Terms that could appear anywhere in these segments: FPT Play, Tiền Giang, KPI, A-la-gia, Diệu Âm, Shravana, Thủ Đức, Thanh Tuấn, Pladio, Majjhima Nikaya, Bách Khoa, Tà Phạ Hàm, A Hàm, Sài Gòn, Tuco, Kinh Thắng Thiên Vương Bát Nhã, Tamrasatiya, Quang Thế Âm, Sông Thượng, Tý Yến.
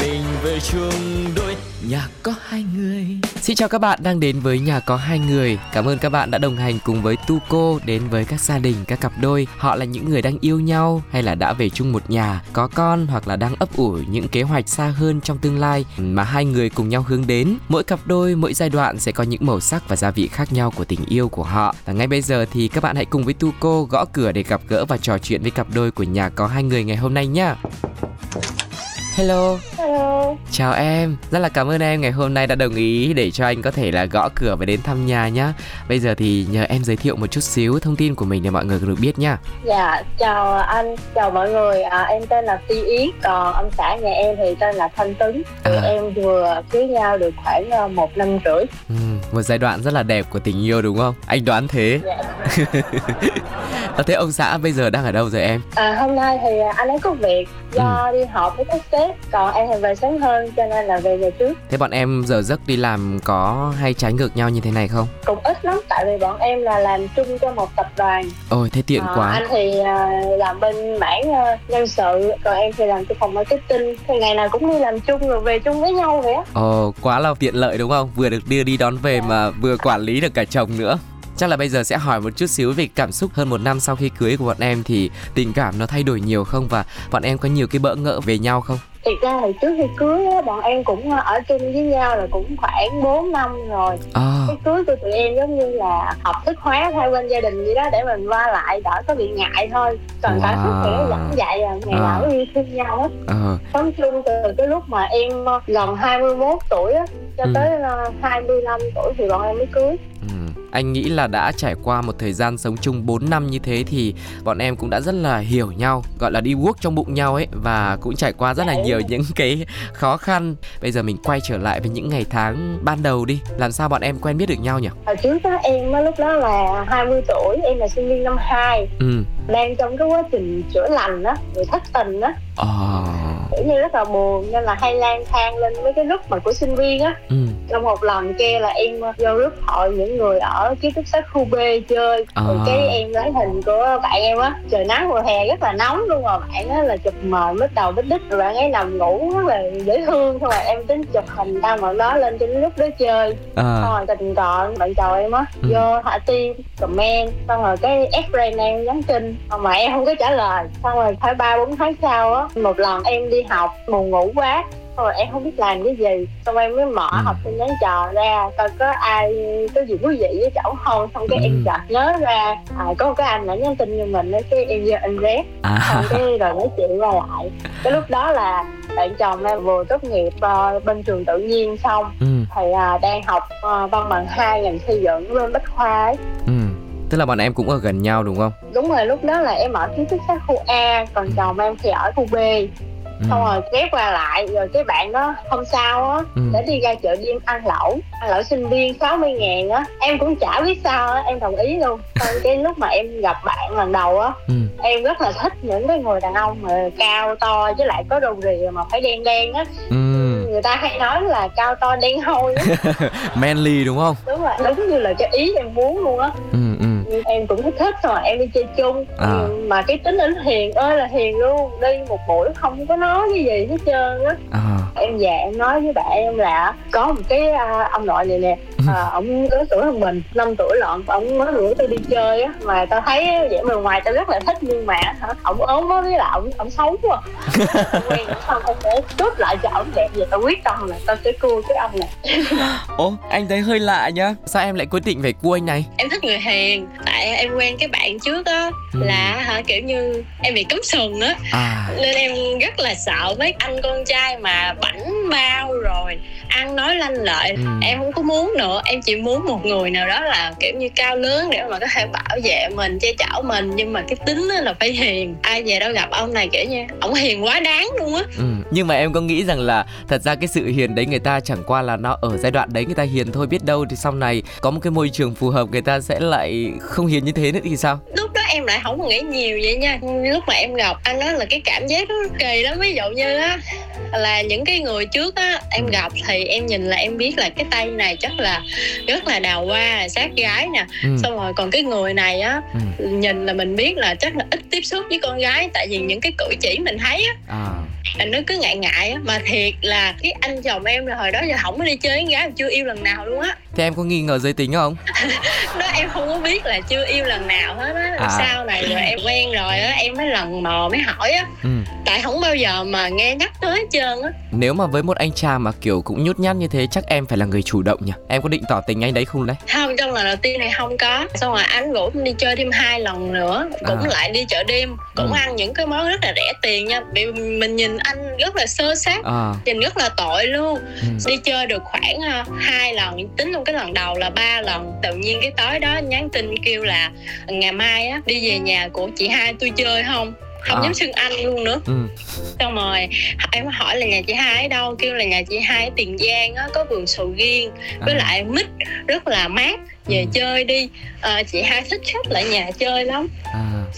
mình về chung đôi. Nhà Có Hai Người. Xin chào các bạn đang đến với Nhà Có Hai Người. Cảm ơn các bạn đã đồng hành cùng với Tuco đến với các gia đình, các cặp đôi. Họ là những người đang yêu nhau hay là đã về chung một nhà, có con hoặc là đang ấp ủ những kế hoạch xa hơn trong tương lai mà hai người cùng nhau hướng đến. Mỗi cặp đôi, mỗi giai đoạn sẽ có những màu sắc và gia vị khác nhau của tình yêu của họ. Và ngay bây giờ thì các bạn hãy cùng với Tuco gõ cửa để gặp gỡ và trò chuyện với cặp đôi của Nhà Có Hai Người ngày hôm nay nhé. Hello. Hello. Chào em, rất là cảm ơn em ngày hôm nay đã đồng ý để cho anh có thể là gõ cửa và đến thăm nhà nhá. Bây giờ thì nhờ em giới thiệu một chút xíu thông tin của mình để mọi người được biết nhá. Dạ, chào anh, chào mọi người. Em tên là Tý Yến, còn ông xã nhà em thì tên là Thanh Tuấn. Em vừa cưới nhau được khoảng 1 năm rưỡi. Một giai đoạn rất là đẹp của tình yêu đúng không? Anh đoán thế. Dạ. Thế ông xã bây giờ đang ở đâu rồi em? Hôm nay thì anh ấy có việc do đi họp với các sếp, còn em thì về sớm hơn cho nên là về giờ trước. Thế bọn em giờ giấc đi làm có hay trái ngược nhau như thế này không? Cũng ít lắm, tại vì bọn em là làm chung cho một tập đoàn. Ôi thế tiện quá. Anh thì làm bên mảng nhân sự, còn em thì làm trong phòng marketing. Thì ngày nào cũng đi làm chung rồi về chung với nhau vậy á. Ồ, quá là tiện lợi đúng không? Vừa được đưa đi đón về mà vừa quản lý được cả chồng nữa. Chắc là bây giờ sẽ hỏi một chút xíu về cảm xúc hơn 1 năm sau khi cưới của bọn em, thì tình cảm nó thay đổi nhiều không và bọn em có nhiều cái bỡ ngỡ về nhau không? Thật ra thì trước khi cưới á, bọn em cũng ở chung với nhau là cũng khoảng 4 năm rồi. Cái cưới của tụi em giống như là hợp thức hóa hai bên gia đình vậy đó, để mình qua lại đỡ có bị ngại thôi. Còn cảm xúc thì nó vẫn vậy, là ngày nào cũng yêu thương nhau á. Sống chung từ cái lúc mà em gần 21 tuổi á cho tới 25 tuổi thì bọn em mới cưới. Anh nghĩ là đã trải qua một thời gian sống chung 4 năm như thế thì bọn em cũng đã rất là hiểu nhau, gọi là đi guốc trong bụng nhau ấy, và cũng trải qua rất là nhiều những cái khó khăn. Bây giờ mình quay trở lại với những ngày tháng ban đầu đi, làm sao bọn em quen biết được nhau nhỉ? Hồi trước đó em lúc đó là 20 tuổi, em là sinh viên năm 2, đang trong cái quá trình chữa lành á, rồi thất tình á. Kiểu như rất là buồn nên là hay lang thang lên mấy cái group mà của sinh viên á. Trong một lần kia là em vô group hội những người ở ký túc xá khu B chơi. Rồi cái em lấy hình của bạn em á, trời nắng mùa hè rất là nóng luôn mà bạn á là chụp mờ mít đầu mít đít, rồi bạn ấy nằm ngủ rất là dễ thương. Thôi mà em tính chụp hình tao mà đó lên trên group đó chơi. Rồi tình cọn bạn chồng em á vô thả tim comment, xong rồi cái F-ray em nhắn tin mà em không có trả lời. Xong rồi phải 3-4 tháng sau á, một lần em đi học buồn ngủ quá, xong rồi em không biết làm cái gì, xong em mới mở học tin nhắn trò ra coi có ai có gì quý vị với chồng không. Xong cái em chợt nhớ ra có một cái anh đã nhắn tin cho mình, cái em vô em rét, xong cái rồi nói chuyện qua lại. Cái lúc đó là bạn chồng em vừa tốt nghiệp bên trường tự nhiên xong, thì đang học văn bằng 2 ngành xây dựng bên Bách Khoa ấy. Tức là bọn em cũng ở gần nhau đúng không? Đúng rồi, lúc đó là em ở ký túc xá khu A, còn chồng em thì ở khu B. Xong rồi ghép qua lại, rồi cái bạn đó hôm sau á đã đi ra chợ đêm ăn lẩu sinh viên 60.000 á. Em cũng chả biết sao á, em đồng ý luôn. Xong cái lúc mà em gặp bạn lần đầu á, em rất là thích những cái người đàn ông mà cao to với lại có đồ rìa mà phải đen đen á. Người ta hay nói là cao to đen hôi á. Manly đúng không? Đúng rồi, đúng như là cái ý em muốn luôn á. Em cũng thích rồi em đi chơi chung. Mà cái tính ảnh hiền ơi là hiền luôn, đi một buổi không có nói cái gì hết trơn á. Em về em nói với bạn em là có một cái ông nội này nè, ổng lớn tuổi hơn mình 5 tuổi lận, ổng mới rủ tôi đi chơi á, mà tao thấy vẻ bề ngoài tao rất là thích nhưng mà ổng ốm á, với là ổng xấu quá. Quen xong tao sẽ cướp lại cho ổng đẹp vậy, tao quyết tâm là tao sẽ cua cái ông này. Ồ, anh thấy hơi lạ nhá, sao em lại quyết định về cua anh này? Em thích người hiền, tại em quen cái bạn trước á là kiểu như em bị cấm sừng á, nên em rất là sợ mấy anh con trai mà bảnh bao rồi ăn nói lanh lợi. Em không có muốn nữa, em chỉ muốn một người nào đó là kiểu như cao lớn để mà có thể bảo vệ mình, che chở mình, nhưng mà cái tính là phải hiền. Ai về đâu gặp ông này kiểu như ổng hiền quá đáng luôn á. Nhưng mà em có nghĩ rằng là thật ra cái sự hiền đấy người ta chẳng qua là nó ở giai đoạn đấy người ta hiền thôi, biết đâu thì sau này có một cái môi trường phù hợp người ta sẽ lại không hiền như thế nữa thì sao? Lúc đó em lại không có nghĩ nhiều vậy nha. Lúc mà em gặp anh đó là cái cảm giác nó kỳ lắm. Ví dụ như á là những cái người trước á em gặp thì em nhìn là em biết là cái tay này chắc là rất là đào hoa, sát gái nè. Xong rồi còn cái người này á nhìn là mình biết là chắc là ít tiếp xúc với con gái, tại vì những cái cử chỉ mình thấy á nó cứ ngại ngại á. Mà thiệt là cái anh chồng em là hồi đó giờ không có đi chơi con gái, mà chưa yêu lần nào luôn á. Thế em có nghi ngờ giới tính không? Đó em không có biết là chưa yêu lần nào hết á. Sau này rồi em quen rồi á, em mới lần mò mới hỏi á. Tại không bao giờ mà nghe nhắc tới hết trơn á. Nếu mà với một anh cha mà kiểu cũng nhút nhát như thế chắc em phải là người chủ động nhỉ? Em có định tỏ tình anh đấy không đấy? Không, trong lần đầu tiên này không có. Xong rồi anh rủ đi chơi đêm 2 lần nữa. Cũng lại đi chợ đêm. Cũng ăn những cái món rất là rẻ tiền nha. Bị mình nhìn anh rất là sơ sát, nhìn rất là tội luôn. Đi chơi được khoảng 2 lần, tính luôn cái lần đầu là 3 lần. Tự nhiên cái tối đó nhắn tin kêu là ngày mai á đi về nhà của chị hai tôi chơi không? Không dám xưng anh luôn nữa. Xong rồi em hỏi là nhà chị hai ở đâu, kêu là nhà chị hai ở Tiền Giang á, có vườn sầu riêng với lại mít rất là mát, về chơi đi. Chị hai thích khách lại nhà chơi lắm.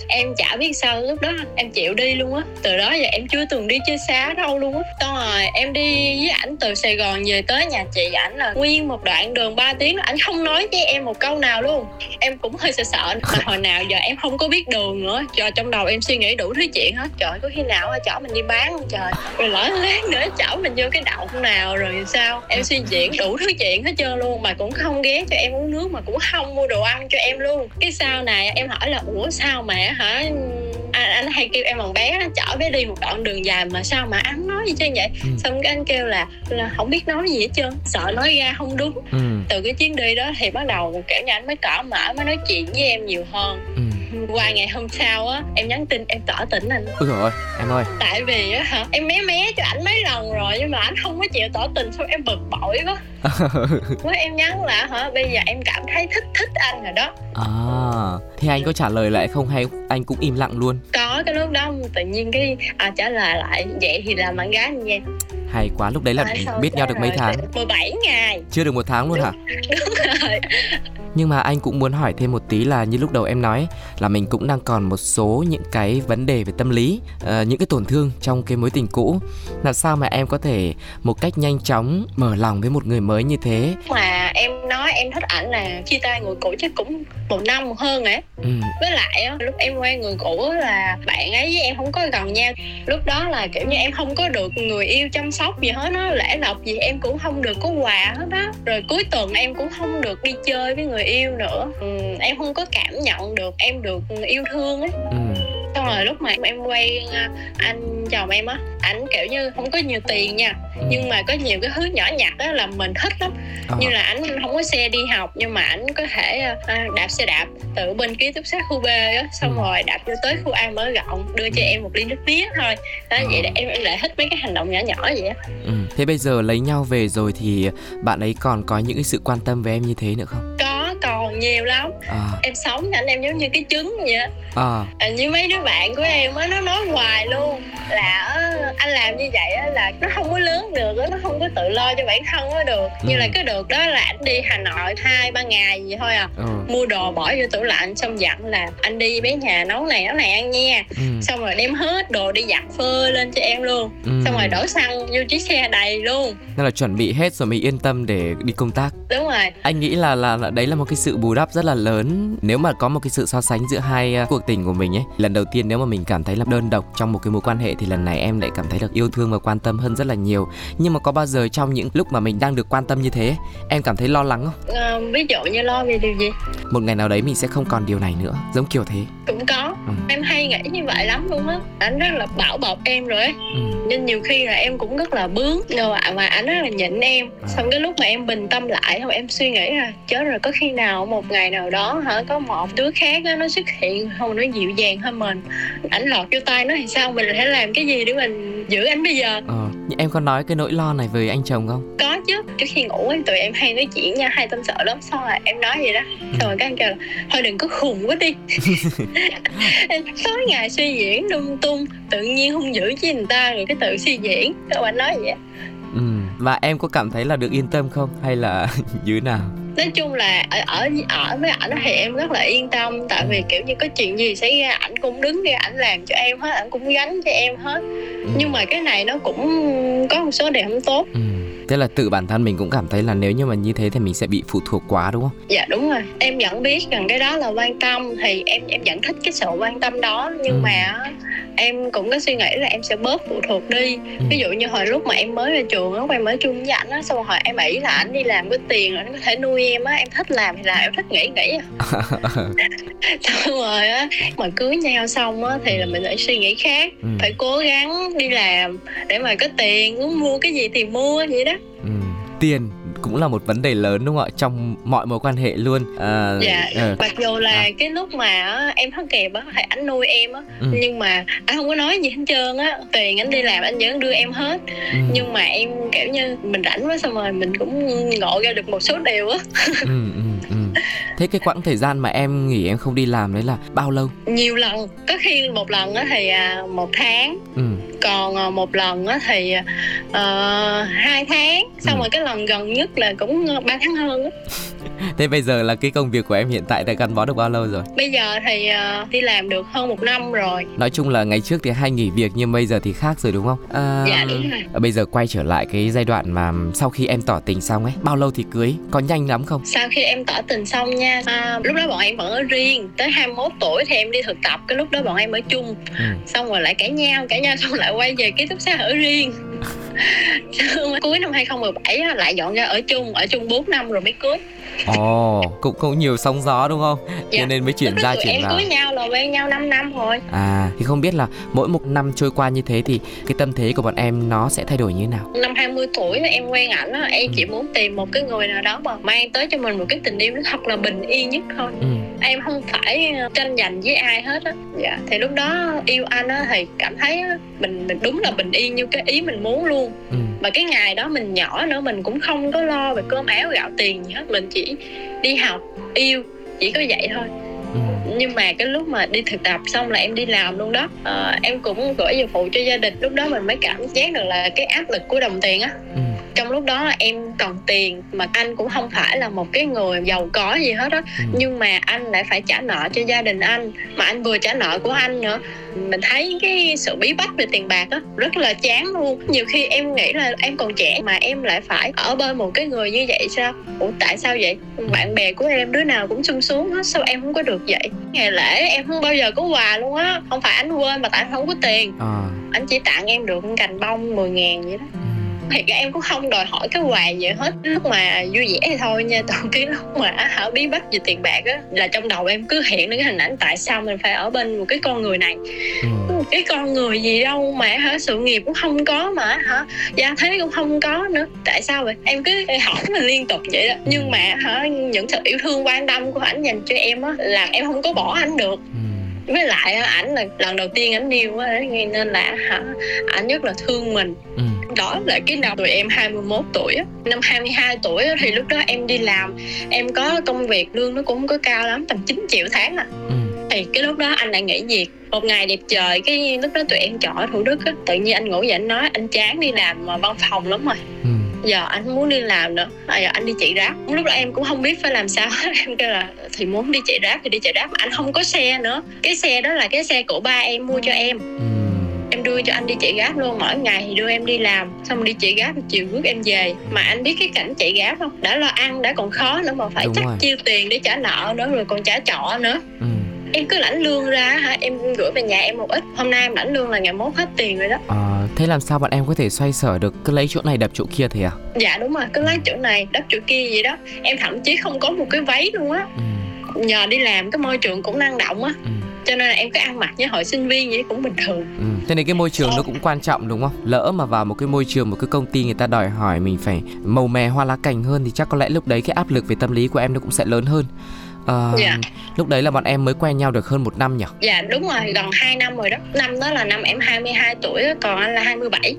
Em chả biết sao lúc đó em chịu đi luôn á. Từ đó giờ em chưa từng đi chơi xa đâu luôn á. Xong rồi em đi với ảnh từ Sài Gòn về tới nhà chị ảnh là nguyên một đoạn đường 3 tiếng, ảnh không nói với em một câu nào luôn. Em cũng hơi sợ sợ, mà hồi nào giờ em không có biết đường nữa. Trời, trong đầu em suy nghĩ đủ thứ chuyện hết. Trời, có khi nào chở mình đi bán không trời? Rồi lỡ lát nữa chở mình vô cái động nào rồi sao? Em suy diễn đủ thứ chuyện hết trơn luôn. Mà cũng không ghé cho em uống nước, mà cũng không mua đồ ăn cho em luôn. Cái sau này em hỏi là ủa sao mà hả anh hay kêu em bằng bé, chở bé đi một đoạn đường dài mà sao mà anh nói gì chứ vậy. Xong cái anh kêu là không biết nói gì hết trơn, sợ nói ra không đúng. Từ cái chuyến đi đó thì bắt đầu kiểu như anh mới cởi mở, mới nói chuyện với em nhiều hơn. Qua ngày hôm sau á em nhắn tin em tỏ tỉnh anh. Ôi trời ơi em ơi, tại vì á hả em mé cho ảnh mấy lần rồi nhưng mà ảnh không có chịu tỏ tình. Xong em bực bội quá. Mới em nhắn là hả bây giờ em cảm thấy thích anh rồi đó. Thì anh có trả lời lại không hay anh cũng im lặng luôn? Có, cái lúc đó tự nhiên cái trả lời lại vậy thì làm bạn gái anh nha. Hay quá, lúc đấy là biết nhau được mấy tháng? 17 ngày. Chưa được 1 tháng luôn hả? Đúng rồi. Nhưng mà anh cũng muốn hỏi thêm một tí là như lúc đầu em nói là mình cũng đang còn một số những cái vấn đề về tâm lý, những cái tổn thương trong cái mối tình cũ. Làm sao mà em có thể một cách nhanh chóng mở lòng với một người mới như thế? Mà em nói em thích ảnh là chia tay người cũ chắc cũng 1 năm hơn ấy. Với lại lúc em quen người cũ là bạn ấy với em không có gần nhau. Lúc đó là kiểu như em không có được người yêu chăm sóc gì hết á, lễ lộc gì em cũng không được có quà hết á. Rồi cuối tuần em cũng không được đi chơi với người yêu nữa. Em không có cảm nhận được em được yêu thương ấy. Xong rồi lúc mà em quen anh chồng em á, ảnh kiểu như không có nhiều tiền nha, nhưng mà có nhiều cái thứ nhỏ nhặt á là mình thích lắm. Như là ảnh không có xe đi học nhưng mà ảnh có thể đạp xe đạp từ bên ký túc xá khu B á, xong rồi đạp vô tới khu A Mới Gọng đưa cho em một ly nước mía thôi đó. Vậy là em lại thích mấy cái hành động nhỏ nhỏ vậy á. Thế bây giờ lấy nhau về rồi thì bạn ấy còn có những cái sự quan tâm về em như thế nữa không? Còn nhiều lắm. Em sống với anh em giống như cái trứng vậy á. Như mấy đứa bạn của em á, nó nói hoài luôn là anh làm như vậy á là nó không có lớn được á, nó không có tự lo cho bản thân nó được. Như là cái đợt đó là anh đi Hà Nội 2-3 ngày gì thôi à. Mua đồ bỏ vô tủ lạnh xong dặn là anh đi bé nhà nấu này ăn nha. Xong rồi đem hết đồ đi giặt phơ lên cho em luôn. Xong rồi đổ xăng vô chiếc xe đầy luôn. Nên là chuẩn bị hết rồi mình yên tâm để đi công tác. Đúng rồi. Anh nghĩ là đấy là một cái sự bù đắp rất là lớn nếu mà có một cái sự so sánh giữa hai cuộc tình của mình ấy. Lần đầu tiên nếu mà mình cảm thấy là đơn độc trong một cái mối quan hệ thì lần này em lại cảm thấy được yêu thương và quan tâm hơn rất là nhiều. Nhưng mà có bao giờ trong những lúc mà mình đang được quan tâm như thế em cảm thấy lo lắng không? Ví dụ như lo về điều gì? Một ngày nào đấy mình sẽ không còn điều này nữa, giống kiểu thế. Cũng có. Em hay nghĩ như vậy lắm luôn á. Anh rất là bảo bọc em rồi ấy. Nên nhiều khi là em cũng rất là bướng mà anh rất là nhịn em. Xong cái lúc mà em bình tâm lại thôi em suy nghĩ là chớ rồi có khi nào một ngày nào đó hả có một đứa khác đó, nó xuất hiện không, nó dịu dàng hơn mình, ảnh lọt vô tay nó thì sao, mình phải làm cái gì để mình giữ ảnh bây giờ. Em có nói cái nỗi lo này với anh chồng không? Có lắm chứ. Trước khi ngủ em tụi em hay nói chuyện nha, hay tâm sự lắm. Xong rồi em nói vậy đó, xong rồi các anh kêu là thôi đừng có khùng quá đi. Em tối ngày suy diễn lung tung, tự nhiên hung dữ với người ta rồi cái tự suy diễn. Rồi anh nói vậy. Mà em có cảm thấy là được yên tâm không hay là như nào? Nói chung là ở với ảnh thì em rất là yên tâm. Tại vì kiểu như có chuyện gì xảy ra ảnh cũng đứng ra, ảnh làm cho em hết, ảnh cũng gánh cho em hết. Nhưng mà cái này nó cũng có một số điều không tốt. Thế là tự bản thân mình cũng cảm thấy là nếu như mà như thế thì mình sẽ bị phụ thuộc quá đúng không? Dạ đúng rồi. Em vẫn biết rằng cái đó là quan tâm, thì em vẫn thích cái sự quan tâm đó. Nhưng mà em cũng có suy nghĩ là em sẽ bớt phụ thuộc đi. Ví dụ như hồi lúc mà em mới ra trường, lúc em mới chung với ảnh á, xong rồi em nghĩ là ảnh đi làm có tiền rồi nó có thể nuôi em á. Em thích làm thì là em thích nghĩ xong rồi á, mà cưới nhau xong á thì là mình phải suy nghĩ khác. Phải cố gắng đi làm để mà có tiền, muốn mua cái gì thì mua vậy đó. Tiền cũng là một vấn đề lớn đúng không ạ, trong mọi mối quan hệ luôn. Mặc dù là cái lúc mà em thất nghiệp á thì ảnh nuôi em á, nhưng mà anh không có nói gì hết trơn á. Tiền anh đi làm anh vẫn đưa em hết. Nhưng mà em kiểu như mình rảnh quá, xong rồi mình cũng ngộ ra được một số điều á. Thế cái quãng thời gian mà em nghỉ em không đi làm đấy là bao lâu? Nhiều lần, có khi một lần á thì 1 tháng, còn một lần á thì 2 tháng, xong rồi cái lần gần nhất là cũng 3 tháng hơn á. Thế bây giờ là cái công việc của em hiện tại đã gắn bó được bao lâu rồi? Bây giờ thì đi làm được hơn 1 năm rồi. Nói chung là ngày trước thì hay nghỉ việc nhưng bây giờ thì khác rồi đúng không? Dạ đúng rồi. Bây giờ quay trở lại cái giai đoạn mà sau khi em tỏ tình xong ấy, bao lâu thì cưới? Có nhanh lắm không? Sau khi em tỏ tình xong nha, lúc đó bọn em vẫn ở riêng. Tới 21 tuổi thì em đi thực tập, cái lúc đó bọn em ở chung. Xong rồi lại cãi nhau xong lại quay về ký túc xá ở riêng. Cuối năm 2017 lại dọn ra ở chung 4 năm rồi mới cưới. Cũng nhiều sóng gió đúng không? Dạ. Cho nên mới chuyển ra chuyển vào. Em cưới nhau là quen nhau 5 năm rồi. Thì không biết là mỗi một năm trôi qua như thế thì cái tâm thế của bọn em nó sẽ thay đổi như thế nào? Năm 20 tuổi em quen ảnh á, em chỉ muốn tìm một cái người nào đó mà mang tới cho mình một cái tình yêu nó thật là bình yên nhất thôi. Em không phải tranh giành với ai hết á. Dạ. Thì lúc đó yêu anh á thì cảm thấy á, mình đúng là bình yên như cái ý mình muốn luôn. Mà cái ngày đó mình nhỏ nữa, mình cũng không có lo về cơm áo gạo tiền gì hết, mình chỉ đi học, yêu, chỉ có vậy thôi. Nhưng mà cái lúc mà đi thực tập xong là em đi làm luôn đó. Em cũng gửi về phụ cho gia đình, lúc đó mình mới cảm giác được là cái áp lực của đồng tiền á. Trong lúc đó là em cần tiền, mà anh cũng không phải là một cái người giàu có gì hết á. Nhưng mà anh lại phải trả nợ cho gia đình anh, mà anh vừa trả nợ của anh nữa. Mình thấy cái sự bí bách về tiền bạc á rất là chán luôn. Nhiều khi em nghĩ là em còn trẻ mà em lại phải ở bên một cái người như vậy sao? Ủa tại sao vậy? Bạn bè của em đứa nào cũng sung sướng hết, sao em không có được vậy? Ngày lễ em không bao giờ có quà luôn á. Không phải anh quên mà tại anh không có tiền. Anh chỉ tặng em được cành bông 10.000 vậy đó. Thì em cũng không đòi hỏi cái quà gì hết, lúc mà vui vẻ thì thôi nha. Từ cái lúc mà bí bách về tiền bạc á là trong đầu em cứ hiện đến cái hình ảnh tại sao mình phải ở bên một cái con người này. Cái con người gì đâu mà sự nghiệp cũng không có mà gia thế cũng không có nữa, tại sao vậy? Em cứ hỏi mình liên tục vậy đó. Nhưng mà những sự yêu thương quan tâm của ảnh dành cho em á là em không có bỏ ảnh được. Với lại ảnh là lần đầu tiên ảnh yêu á, nên là ảnh rất là thương mình. Đó là cái năm tụi em 21 tuổi á. Năm 22 tuổi á, thì lúc đó em đi làm, em có công việc lương nó cũng không có cao lắm, tầm 9 triệu tháng à. Thì cái lúc đó anh lại nghỉ việc. Một ngày đẹp trời, cái lúc đó tụi em trọ ở Thủ Đức á, tự nhiên anh ngủ dậy anh nói anh chán đi làm mà văn phòng lắm rồi. Giờ anh không muốn đi làm nữa, giờ anh đi chạy ráp. Lúc đó em cũng không biết phải làm sao hết. Em kêu là thì muốn đi chạy ráp thì đi chạy ráp. Anh không có xe nữa, cái xe đó là cái xe của ba em mua cho em. Em đưa cho anh đi chạy Grab luôn, mỗi ngày thì đưa em đi làm, xong đi chạy Grab chiều rước em về. Mà anh biết cái cảnh chạy Grab không? Đã lo ăn đã còn khó nữa mà phải đúng chắc rồi. Chiêu tiền để trả nợ nữa rồi còn trả trọ nữa. Em cứ lãnh lương ra em gửi về nhà em một ít. Hôm nay em lãnh lương là ngày mốt hết tiền rồi đó. Thế làm sao bọn em có thể xoay sở được, cứ lấy chỗ này đập chỗ kia thế à? Dạ đúng rồi, cứ lấy chỗ này đập chỗ kia vậy đó. Em thậm chí không có một cái váy luôn á. Nhờ đi làm cái môi trường cũng năng động á. Cho nên là em cứ ăn mặc như hồi sinh viên vậy cũng bình thường. Cho nên cái môi trường nó cũng quan trọng đúng không? Lỡ mà vào một cái môi trường, một cái công ty người ta đòi hỏi mình phải màu mè hoa lá cành hơn thì chắc có lẽ lúc đấy cái áp lực về tâm lý của em nó cũng sẽ lớn hơn. Lúc đấy là bọn em mới quen nhau được hơn 1 năm nhỉ? Dạ đúng rồi, gần 2 năm rồi đó. Năm đó là năm em 22 tuổi, còn anh là 27.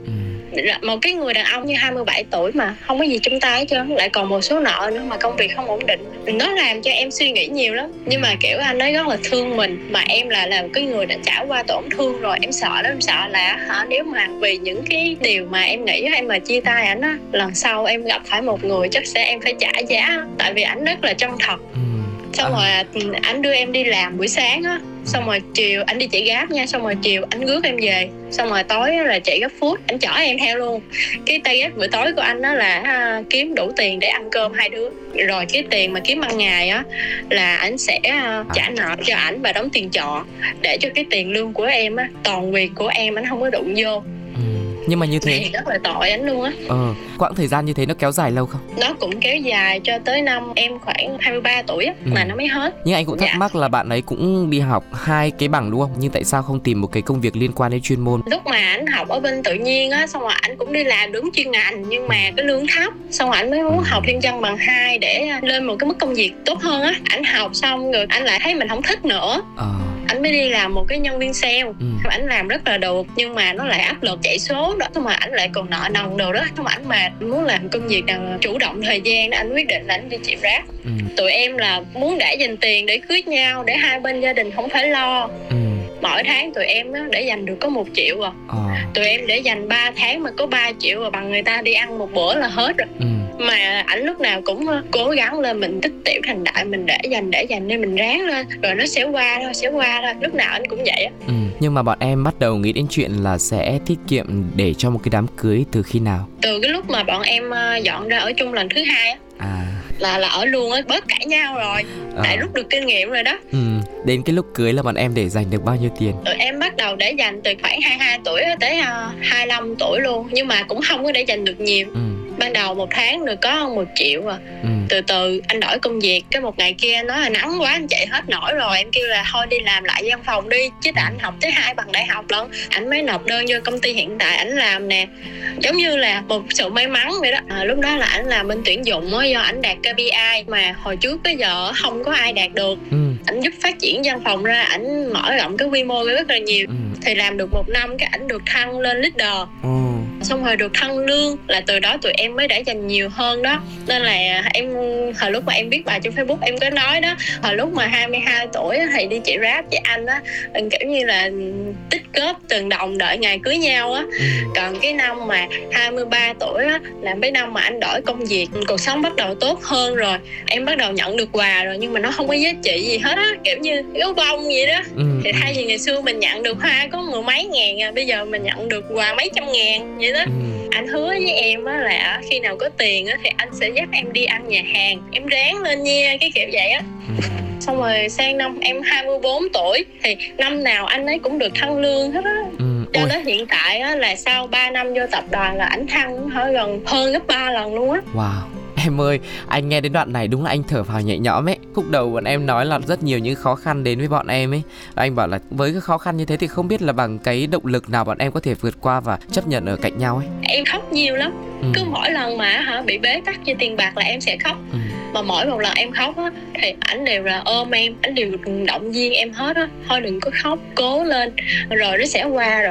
một cái người đàn ông như 27 tuổi mà không có gì chúng ta hết trơn, lại còn một số nợ nữa mà công việc không ổn định, nó làm cho em suy nghĩ nhiều lắm. Nhưng mà kiểu anh ấy rất là thương mình, mà em lại là một cái người đã trải qua tổn thương rồi. Em sợ lắm, em sợ là nếu mà vì những cái điều mà em nghĩ em mà chia tay ảnh á, lần sau em gặp phải một người chắc sẽ em phải trả giá, tại vì ảnh rất là chân thật. Xong rồi ảnh đưa em đi làm buổi sáng á, xong rồi chiều anh đi chạy Grab nha, xong rồi chiều anh rước em về, xong rồi tối là chạy Grab Food, anh chở em theo luôn. Cái tay ghép bữa tối của anh đó là kiếm đủ tiền để ăn cơm hai đứa, rồi cái tiền mà kiếm ban ngày á là anh sẽ trả nợ cho ảnh và đóng tiền trọ, để cho cái tiền lương của em á, toàn quyền của em, anh không có đụng vô. Nhưng mà như thế thì rất là tội anh luôn á. Quãng thời gian như thế nó kéo dài lâu không? Nó cũng kéo dài cho tới năm em khoảng 23 tuổi á, mà nó mới hết. Nhưng anh cũng thắc mắc là bạn ấy cũng đi học hai cái bằng đúng không? Nhưng tại sao không tìm một cái công việc liên quan đến chuyên môn? Lúc mà anh học ở bên tự nhiên á, xong rồi anh cũng đi làm đúng chuyên ngành, nhưng mà cái lương thấp, xong rồi anh mới muốn học thêm văn bằng 2 để lên một cái mức công việc tốt hơn á. Anh học xong rồi anh lại thấy mình không thích nữa. Anh mới đi làm một cái nhân viên sale. Anh làm rất là được, nhưng mà nó lại áp lực chạy số đó, xong mà anh lại còn nợ nần đồ đó, xong mà anh mệt, muốn làm công việc nào chủ động thời gian đó, anh quyết định là anh đi chạy Grab. Tụi em là muốn để dành tiền để cưới nhau, để hai bên gia đình không phải lo. Mỗi tháng tụi em để dành được có 1 triệu rồi. Tụi em để dành 3 tháng mà có 3 triệu rồi, bằng người ta đi ăn một bữa là hết rồi. Mà ảnh lúc nào cũng cố gắng lên, mình tích tiểu thành đại, mình để dành nên mình ráng lên, rồi nó sẽ qua thôi, lúc nào anh cũng vậy á. Nhưng mà bọn em bắt đầu nghĩ đến chuyện là sẽ tiết kiệm để cho một cái đám cưới từ khi nào? Từ cái lúc mà bọn em dọn ra ở chung lần thứ 2 á. Là ở luôn á, bớt cãi nhau rồi, tại rút được kinh nghiệm rồi đó. Đến cái lúc cưới là bọn em để dành được bao nhiêu tiền? Tụi em bắt đầu để dành từ khoảng 22 tuổi tới 25 tuổi luôn, nhưng mà cũng không có để dành được nhiều. Ban đầu 1 tháng được có 1 triệu rồi. Từ từ anh đổi công việc, cái một ngày kia nói là nắng quá anh chạy hết nổi rồi, em kêu là thôi đi làm lại văn phòng đi, chứ tại anh học tới 2 bằng đại học lận. Anh mới nộp đơn vô công ty hiện tại anh làm nè, giống như là một sự may mắn vậy đó. Lúc đó là anh làm bên tuyển dụng á, do anh đạt KPI mà hồi trước tới giờ không có ai đạt được. Ảnh giúp phát triển văn phòng ra, ảnh mở rộng cái quy mô rất là nhiều. Thì làm được 1 năm cái ảnh được thăng lên leader. Xong rồi được thăng lương, là từ đó tụi em mới để dành nhiều hơn đó. Nên là em hồi lúc mà em biết bà trên Facebook em có nói đó, hồi lúc mà 22 tuổi thì đi chạy Grab với anh á, kiểu như là tích góp từng đồng đợi ngày cưới nhau á. Còn cái năm mà 23 tuổi á là cái năm mà anh đổi công việc, cuộc sống bắt đầu tốt hơn rồi, em bắt đầu nhận được quà rồi, nhưng mà nó không có giá trị gì hết á, kiểu như gấu bông vậy đó. Thì thay vì ngày xưa mình nhận được hoa có 10 mấy ngàn, bây giờ mình nhận được quà mấy trăm ngàn vậy đó. Anh hứa với em á là khi nào có tiền á thì anh sẽ dắt em đi ăn nhà hàng, em ráng lên nha, cái kiểu vậy á. Xong rồi sang năm em 24 tuổi thì năm nào anh ấy cũng được thăng lương hết á. Cho tới hiện tại á là sau 3 năm vô tập đoàn là ảnh thăng gần hơn gấp 3 lần luôn á. Em ơi, anh nghe đến đoạn này đúng là anh thở phào nhẹ nhõm ấy. Khúc đầu bọn em nói là rất nhiều những khó khăn đến với bọn em ấy. Anh bảo là với cái khó khăn như thế thì không biết là bằng cái động lực nào bọn em có thể vượt qua và chấp nhận ở cạnh nhau ấy. Em khóc nhiều lắm. Cứ mỗi lần mà bị bế tắc trên tiền bạc là em sẽ khóc. Mà mỗi một lần em khóc á thì ảnh đều là ôm em, ảnh đều động viên em hết á, thôi đừng có khóc, cố lên, rồi nó sẽ qua,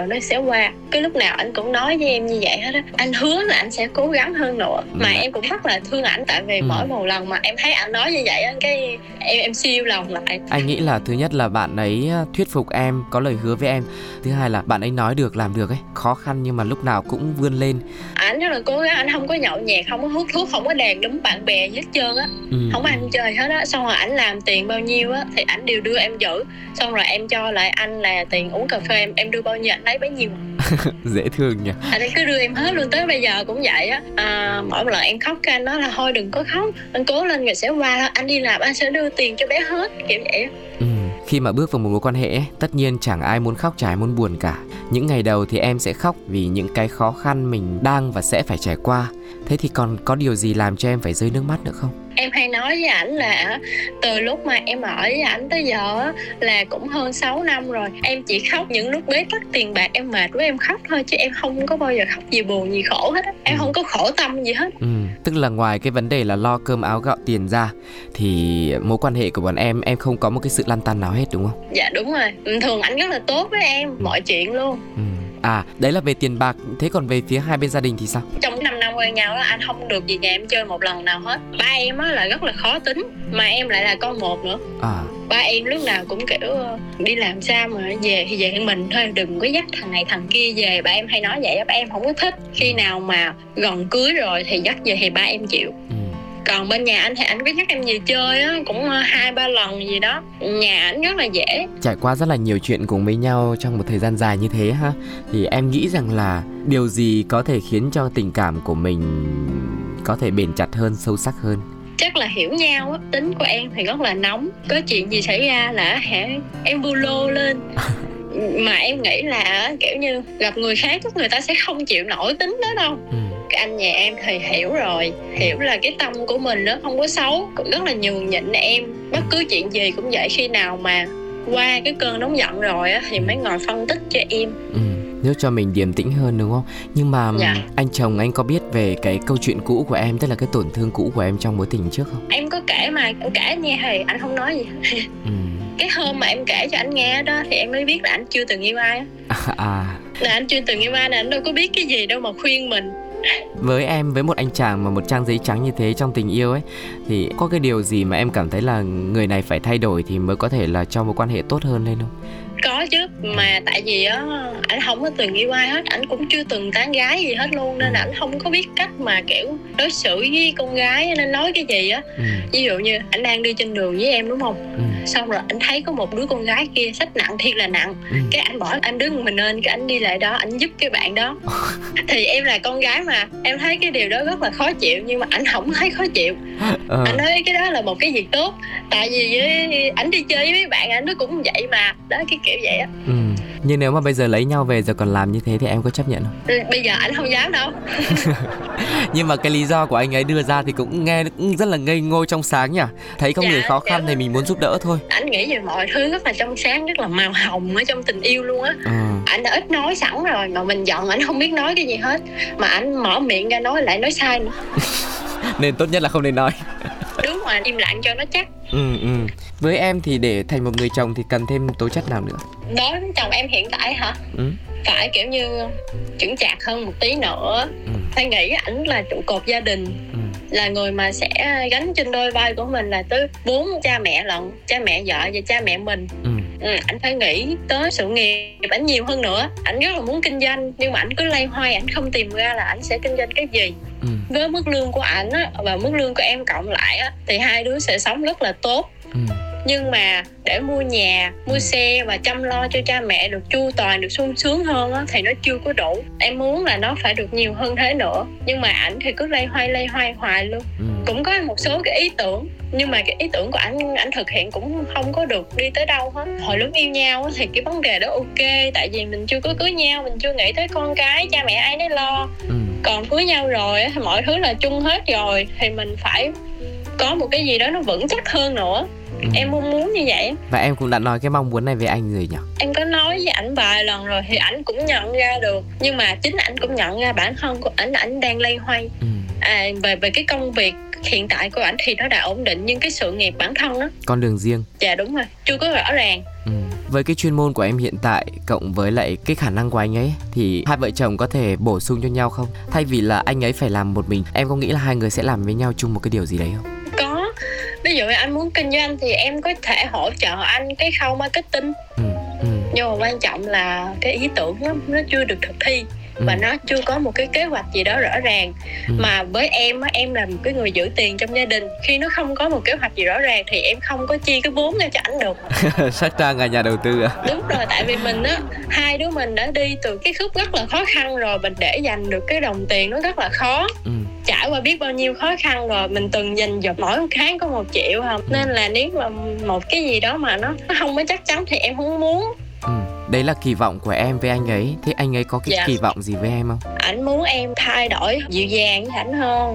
Cái lúc nào anh cũng nói với em như vậy hết á, anh hứa là anh sẽ cố gắng hơn nữa. Mà em cũng rất là thương ảnh, tại vì mỗi một lần mà em thấy ảnh nói như vậy á, cái em siêu lòng lại. Anh nghĩ là thứ nhất là bạn ấy thuyết phục em, có lời hứa với em. Thứ hai là bạn ấy nói được, làm được ấy, khó khăn nhưng mà lúc nào cũng vươn lên. Ảnh rất là cố gắng, anh không có nhậu nhẹt, không có hút thuốc, không có đàn đúm bạn bè hết trơn á. Không ăn chơi hết á. Xong rồi ảnh làm tiền bao nhiêu á thì ảnh đều đưa em giữ. Xong rồi em cho lại anh là tiền uống cà phê em đưa bao nhiêu anh lấy bấy nhiêu. Dễ thương nhỉ. Anh cứ đưa em hết luôn, tới bây giờ cũng vậy á. Mỗi lần em khóc cái anh nói là thôi đừng có khóc, anh cố lên rồi sẽ qua, anh đi làm anh sẽ đưa tiền cho bé hết, kiểu vậy á. Khi mà bước vào một mối quan hệ ấy, tất nhiên chẳng ai muốn khóc, chẳng ai muốn buồn cả. Những ngày đầu thì em sẽ khóc vì những cái khó khăn mình đang và sẽ phải trải qua. Thế thì còn có điều gì làm cho em phải rơi nước mắt nữa không? Em hay nói với ảnh là từ lúc mà em ở với ảnh tới giờ là cũng hơn 6 năm rồi. Em chỉ khóc những lúc bế tắc tiền bạc, em mệt với em khóc thôi, chứ em không có bao giờ khóc gì buồn gì khổ hết. Em không có khổ tâm gì hết. Tức là ngoài cái vấn đề là lo cơm áo gạo tiền ra thì mối quan hệ của bọn em không có một cái sự lăn tăn nào hết đúng không? Dạ đúng rồi. Thường ảnh rất là tốt với em, mọi chuyện luôn. À, đấy là về tiền bạc. Thế còn về phía hai bên gia đình thì sao? Trong 5 năm quen nhau đó, anh không được về nhà em chơi một lần nào hết. Ba em á là rất là khó tính, mà em lại là con một nữa. Ba em lúc nào cũng kiểu đi làm sao mà về thì về mình thôi, đừng có dắt thằng này thằng kia về. Ba em hay nói vậy, ba em không có thích. Khi nào mà gần cưới rồi thì dắt về thì ba em chịu. Còn bên nhà anh thì anh cứ nhắc em về chơi á, cũng 2-3 lần gì đó. Nhà anh rất là dễ. Trải qua rất là nhiều chuyện cùng với nhau trong một thời gian dài như thế ha, thì em nghĩ rằng là điều gì có thể khiến cho tình cảm của mình có thể bền chặt hơn, sâu sắc hơn? Chắc là hiểu nhau á. Tính của em thì rất là nóng, có chuyện gì xảy ra là em bu lô lên. Mà em nghĩ là kiểu như gặp người khác người ta sẽ không chịu nổi tính đó đâu. Anh nhà em thì hiểu rồi, hiểu là cái tâm của mình nó không có xấu, cũng rất là nhường nhịn em. Bất cứ chuyện gì cũng vậy, khi nào mà qua cái cơn nóng giận rồi á thì mới ngồi phân tích cho em, nếu cho mình điềm tĩnh hơn, đúng không? Nhưng mà dạ, anh chồng anh có biết về cái câu chuyện cũ của em, tức là cái tổn thương cũ của em trong mối tình trước không? Em có kể mà, cũng kể nghe thì anh không nói gì. Cái hôm mà em kể cho anh nghe đó thì em mới biết là anh chưa từng yêu ai. Là anh chưa từng yêu ai là anh đâu có biết cái gì đâu mà khuyên mình. Với em, với một anh chàng mà một trang giấy trắng như thế trong tình yêu ấy, thì có cái điều gì mà em cảm thấy là người này phải thay đổi thì mới có thể là cho mối quan hệ tốt hơn lên không? Có chứ, mà tại vì á anh không có từng yêu ai hết, anh cũng chưa từng tán gái gì hết luôn, nên là anh không có biết cách mà kiểu đối xử với con gái nên nói cái gì á. Ví dụ như anh đang đi trên đường với em, đúng không? Xong rồi anh thấy có một đứa con gái kia xách nặng thiệt là nặng, cái anh bỏ em đứng mình lên, cái anh đi lại đó, anh giúp cái bạn đó. Thì em là con gái mà, em thấy cái điều đó rất là khó chịu, nhưng mà anh không thấy khó chịu. Anh nói cái đó là một cái việc tốt, tại vì ảnh đi chơi với bạn ảnh nó cũng vậy mà đó, cái kiểu vậy á. Nhưng nếu mà bây giờ lấy nhau về rồi còn làm như thế thì em có chấp nhận không? Bây giờ anh không dám đâu. Nhưng mà cái lý do của anh ấy đưa ra thì cũng nghe rất là ngây ngô trong sáng nhỉ. Thấy con người khó khăn thì mình muốn giúp đỡ thôi. Anh nghĩ về mọi thứ rất là trong sáng, rất là màu hồng ở trong tình yêu luôn á. Anh đã ít nói sẵn rồi, mà mình giận anh không biết nói cái gì hết, mà anh mở miệng ra nói lại nói sai nữa. Nên tốt nhất là không nên nói. Đúng rồi, im lặng cho nó chắc. Với em thì để thành một người chồng thì cần thêm tố chất nào nữa? Đối với chồng em hiện tại hả? Phải kiểu như chững chạc hơn một tí nữa. Phải nghĩ ảnh là trụ cột gia đình, là người mà sẽ gánh trên đôi vai của mình là tới 4 cha mẹ lận, cha mẹ vợ và cha mẹ mình. Anh phải nghĩ tới sự nghiệp ảnh nhiều hơn nữa. Ảnh rất là muốn kinh doanh, nhưng mà ảnh cứ loay hoay, ảnh không tìm ra là ảnh sẽ kinh doanh cái gì. Với mức lương của ảnh và mức lương của em cộng lại á, thì hai đứa sẽ sống rất là tốt. Nhưng mà để mua nhà, mua xe và chăm lo cho cha mẹ được chu toàn, được sung sướng hơn á, thì nó chưa có đủ. Em muốn là nó phải được nhiều hơn thế nữa. Nhưng mà ảnh thì cứ lay hoay hoài luôn. Cũng có một số cái ý tưởng, nhưng mà cái ý tưởng của ảnh thực hiện cũng không có được đi tới đâu hết. Hồi lúc yêu nhau thì cái vấn đề đó ok, tại vì mình chưa có cưới nhau, mình chưa nghĩ tới con cái, cha mẹ ai nấy lo. Còn cưới nhau rồi thì mọi thứ là chung hết rồi, thì mình phải có một cái gì đó nó vững chắc hơn nữa. Em muốn như vậy. Và em cũng đã nói cái mong muốn này về anh rồi nhỉ? Em có nói với ảnh vài lần rồi thì ảnh cũng nhận ra được. Nhưng mà chính ảnh cũng nhận ra bản thân của ảnh đang lay hoay. Về cái công việc hiện tại của ảnh thì nó đã ổn định, nhưng cái sự nghiệp bản thân đó, con đường riêng. Dạ đúng rồi, chưa có rõ ràng. Với cái chuyên môn của em hiện tại cộng với lại cái khả năng của anh ấy, thì hai vợ chồng có thể bổ sung cho nhau không? Thay vì là anh ấy phải làm một mình, em có nghĩ là hai người sẽ làm với nhau chung một cái điều gì đấy không? Có. Ví dụ anh muốn kinh doanh thì em có thể hỗ trợ anh cái khâu marketing. Nhưng mà quan trọng là cái ý tưởng nó chưa được thực thi, mà nó chưa có một cái kế hoạch gì đó rõ ràng. Mà với em là một cái người giữ tiền trong gia đình, khi nó không có một kế hoạch gì rõ ràng thì em không có chi cái vốn ra cho ảnh được. Sát trang là nhà đầu tư à? Đúng rồi, tại vì mình á, hai đứa mình đã đi từ cái khúc rất là khó khăn rồi, mình để dành được cái đồng tiền nó rất là khó. Trải qua biết bao nhiêu khó khăn rồi, mình từng dành dụm mỗi tháng có 1 triệu không, nên là nếu mà một cái gì đó mà nó không có chắc chắn thì em không muốn. Đấy là kỳ vọng của em với anh ấy. Thế anh ấy có cái kỳ vọng gì với em không? Anh muốn em thay đổi, dịu dàng với ảnh hơn.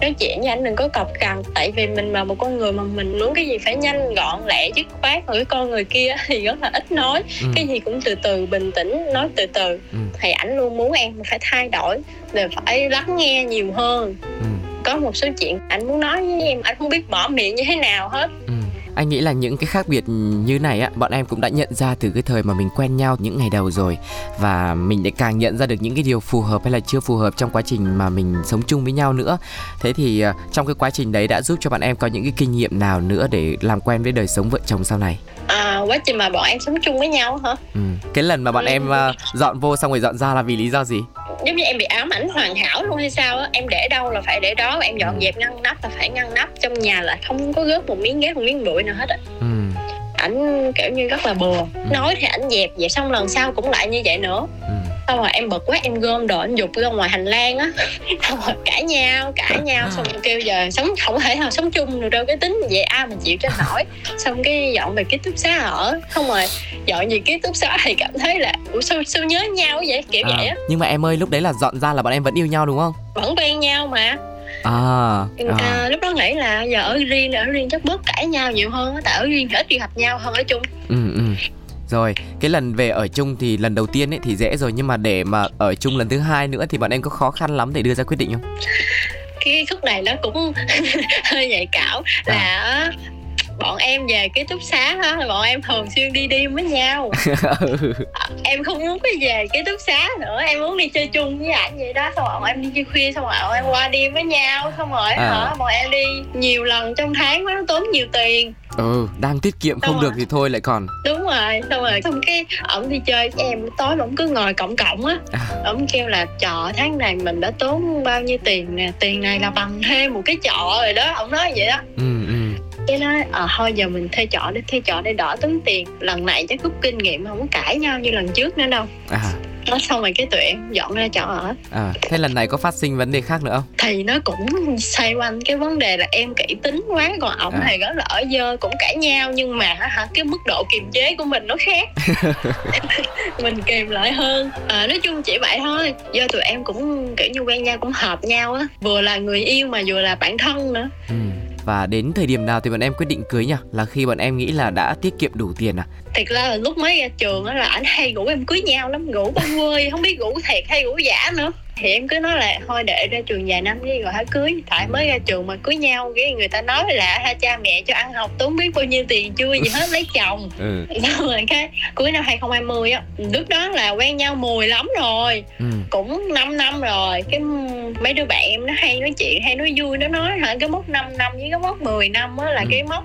Nói chuyện với ảnh đừng có cọc cằn. Tại vì mình mà một con người mà mình muốn cái gì phải nhanh, gọn, lẹ, dứt khoát. Rồi con người kia thì rất là ít nói. Cái gì cũng từ từ, bình tĩnh, nói từ từ. Thì ảnh luôn muốn em phải thay đổi, rồi phải lắng nghe nhiều hơn. Có một số chuyện ảnh muốn nói với em, ảnh không biết bỏ miệng như thế nào hết. Anh nghĩ là những cái khác biệt như này á, bọn em cũng đã nhận ra từ cái thời mà mình quen nhau những ngày đầu rồi. Và mình lại càng nhận ra được những cái điều phù hợp hay là chưa phù hợp trong quá trình mà mình sống chung với nhau nữa. Thế thì trong cái quá trình đấy đã giúp cho bạn em có những cái kinh nghiệm nào nữa để làm quen với đời sống vợ chồng sau này? Quá trình mà bọn em sống chung với nhau hả? Cái lần mà bọn em dọn vô xong rồi dọn ra là vì lý do gì? Giống như em bị ám ảnh hoàn hảo luôn hay sao á. Em để đâu là phải để đó, em dọn dẹp ngăn nắp là phải ngăn nắp. Trong nhà là không có gớt một miếng ghét, một miếng bụi nào hết á. Ảnh kiểu như rất là bừa. Nói thì ảnh dẹp, vậy xong lần sau cũng lại như vậy nữa. Xong rồi em bực quá, em gom đồ anh dục ra ngoài hành lang á. Xong rồi cãi nhau. Xong rồi kêu giờ sống không thể nào sống chung được đâu. Cái tính vậy mình chịu cho nổi. Xong cái dọn về ký túc xá ở. Không rồi dọn về ký túc xá thì cảm thấy là ủa sao nhớ nhau vậy, kiểu vậy á. Nhưng mà em ơi, lúc đấy là dọn ra là bọn em vẫn yêu nhau đúng không? Vẫn quen nhau mà. Lúc đó nghĩ là giờ ở riêng chắc bớt cãi nhau nhiều hơn á. Tại ở riêng ít đi gặp nhau hơn ở chung. Rồi, cái lần về ở chung thì lần đầu tiên ấy thì dễ rồi, nhưng mà để mà ở chung lần thứ hai nữa thì bọn em có khó khăn lắm để đưa ra quyết định không? Cái khúc này nó cũng hơi nhạy cảm. Là bọn em về ký túc xá đó, là bọn em thường xuyên đi đêm với nhau. Em không muốn về ký túc xá nữa, em muốn đi chơi chung với ảnh vậy đó. Xong rồi bọn em đi chơi khuya, xong rồi bọn em qua đêm với nhau. Xong rồi bọn em đi nhiều lần trong tháng quá, nó tốn nhiều tiền. Đang tiết kiệm xong không rồi. Được thì thôi lại còn. Đúng rồi, xong cái ổng đi chơi với em, tối ổng cứ ngồi cộng á. Ổng kêu là trọ tháng này mình đã tốn bao nhiêu tiền nè, tiền này là bằng thêm một cái trọ rồi đó, ổng nói vậy đó. Cái nói thôi giờ mình thuê trọ để đỡ tốn tiền. Lần này chắc rút kinh nghiệm, không có cãi nhau như lần trước nữa đâu. Nó xong rồi cái tụi em dọn ra trọ ở. Thế lần này có phát sinh vấn đề khác nữa không? Thì nó cũng xoay quanh cái vấn đề là em kỹ tính quá, còn ổng thì rất là ở dơ, cũng cãi nhau nhưng mà cái mức độ kiềm chế của mình nó khác. Mình kiềm lại hơn. Nói chung chỉ vậy thôi. Do tụi em cũng kiểu như quen nhau cũng hợp nhau á, vừa là người yêu mà vừa là bạn thân nữa. Và đến thời điểm nào thì bọn em quyết định cưới nhỉ? Là khi bọn em nghĩ là đã tiết kiệm đủ tiền à? Thật ra là lúc mới ra trường là ảnh hay rủ em cưới nhau lắm, rủ bông vơi, không biết rủ thiệt hay rủ giả nữa. Thì em cứ nói là thôi để ra trường vài năm đi rồi hãy cưới. Tại mới ra trường mà cưới nhau cái người ta nói là cha mẹ cho ăn học tốn biết bao nhiêu tiền chưa gì hết, lấy chồng. Xong rồi cái cuối năm 2020 á, lúc đó là quen nhau mùi lắm rồi, cũng 5 năm rồi. Cái mấy đứa bạn em nó hay nói chuyện, hay nói vui, nó nói hả cái mốc 5 năm với cái mốc 10 năm á là cái mốc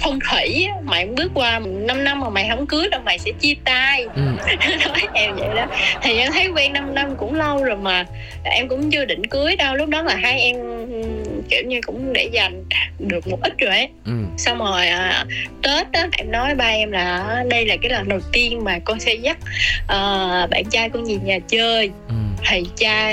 phong thủy á, mày cũng bước qua 5 năm mà mày không cưới đâu mày sẽ chia tay. Nói em vậy đó. Thì em thấy quen 5 năm cũng lâu rồi mà em cũng chưa định cưới đâu. Lúc đó là hai em kiểu như cũng để dành được một ít rồi ấy. Xong rồi Tết đó, em nói ba em là đây là cái lần đầu tiên mà con sẽ dắt bạn trai con về nhà chơi. Thì cha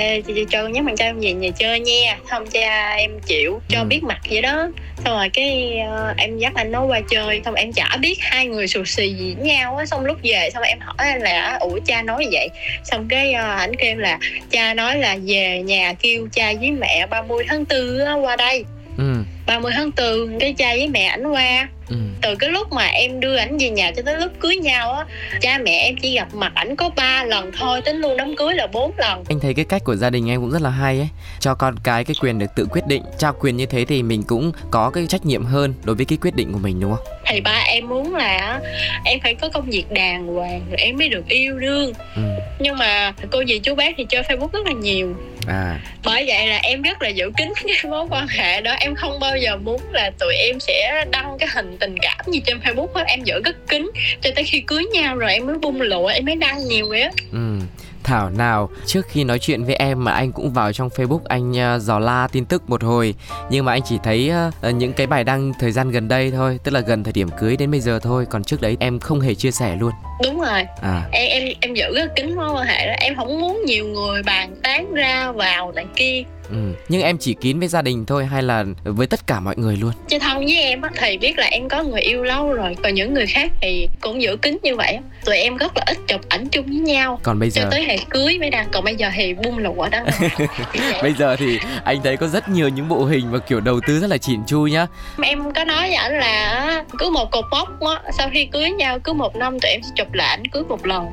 cho con nhắc bạn trai em về nhà chơi nha. Xong cha em chịu cho biết mặt vậy đó. Xong rồi cái em dắt anh nó qua chơi. Xong em chả biết hai người xù xì gì với nhau á. Xong lúc về xong em hỏi anh là ủa cha nói vậy. Xong cái ảnh kêu là cha nói là về nhà kêu cha với mẹ 30 tháng 4 á, qua đây. 30 tháng 4 cái cha với mẹ ảnh qua. Từ cái lúc mà em đưa ảnh về nhà cho tới lúc cưới nhau á, cha mẹ em chỉ gặp mặt ảnh có 3 lần thôi, tính luôn đám cưới là 4 lần. Anh thấy cái cách của gia đình em cũng rất là hay ấy, cho con cái quyền được tự quyết định. Trao quyền như thế thì mình cũng có cái trách nhiệm hơn đối với cái quyết định của mình đúng không? Thì ba em muốn là em phải có công việc đàng hoàng rồi em mới được yêu đương. Nhưng mà cô dì chú bác thì chơi Facebook rất là nhiều. Bởi vậy là em rất là giữ kín cái mối quan hệ đó. Em không bao giờ muốn là tụi em sẽ đăng cái hình tình cảm gì trên Facebook hết. Em giữ rất kín cho tới khi cưới nhau rồi em mới bung lụa, em mới đăng nhiều vậy á. Thảo nào trước khi nói chuyện với em mà anh cũng vào trong Facebook anh dò la tin tức một hồi. Nhưng mà anh chỉ thấy những cái bài đăng thời gian gần đây thôi, tức là gần thời điểm cưới đến bây giờ thôi. Còn trước đấy em không hề chia sẻ luôn. Đúng rồi. Em giữ rất kín mối quan hệ đó. Em không muốn nhiều người bàn tán ra vào này kia. Nhưng em chỉ kín với gia đình thôi hay là với tất cả mọi người luôn? Chơi thân với em thì biết là em có người yêu lâu rồi. Còn những người khác thì cũng giữ kín như vậy. Tụi em rất là ít chụp ảnh chung với nhau. Còn bây giờ? Cho tới ngày cưới mới đăng. Còn bây giờ thì bung lụa đăng. Bây giờ thì anh thấy có rất nhiều những bộ hình và kiểu đầu tư rất là chỉn chu nhá. Em có nói với ảnh là cứ một cột mốc sau khi cưới nhau, cứ 1 năm tụi em sẽ chụp lại ảnh cưới 1 lần.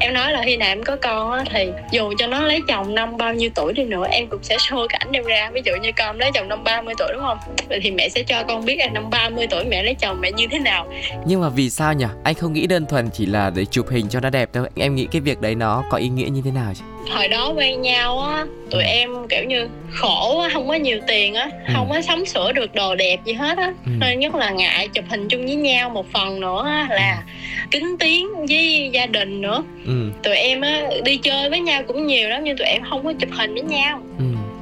Em nói là khi nào em có con thì dù cho nó lấy chồng năm bao nhiêu tuổi đi nữa, em cũng sẽ sẽ show cái ảnh em ra. Ví dụ như con lấy chồng năm 30 tuổi đúng không, vậy thì mẹ sẽ cho con biết là năm 30 tuổi mẹ lấy chồng mẹ như thế nào. Nhưng mà vì sao nhỉ? Anh không nghĩ đơn thuần chỉ là để chụp hình cho nó đẹp đâu. Em nghĩ cái việc đấy nó có ý nghĩa như thế nào chứ? Hồi đó quen nhau á, tụi em kiểu như khổ á, không có nhiều tiền á, không có sắm sửa được đồ đẹp gì hết á. Nên nhất là ngại chụp hình chung với nhau, một phần nữa á, là kính tiếng với gia đình nữa. Tụi em á, đi chơi với nhau cũng nhiều lắm nhưng tụi em không có chụp hình với nhau.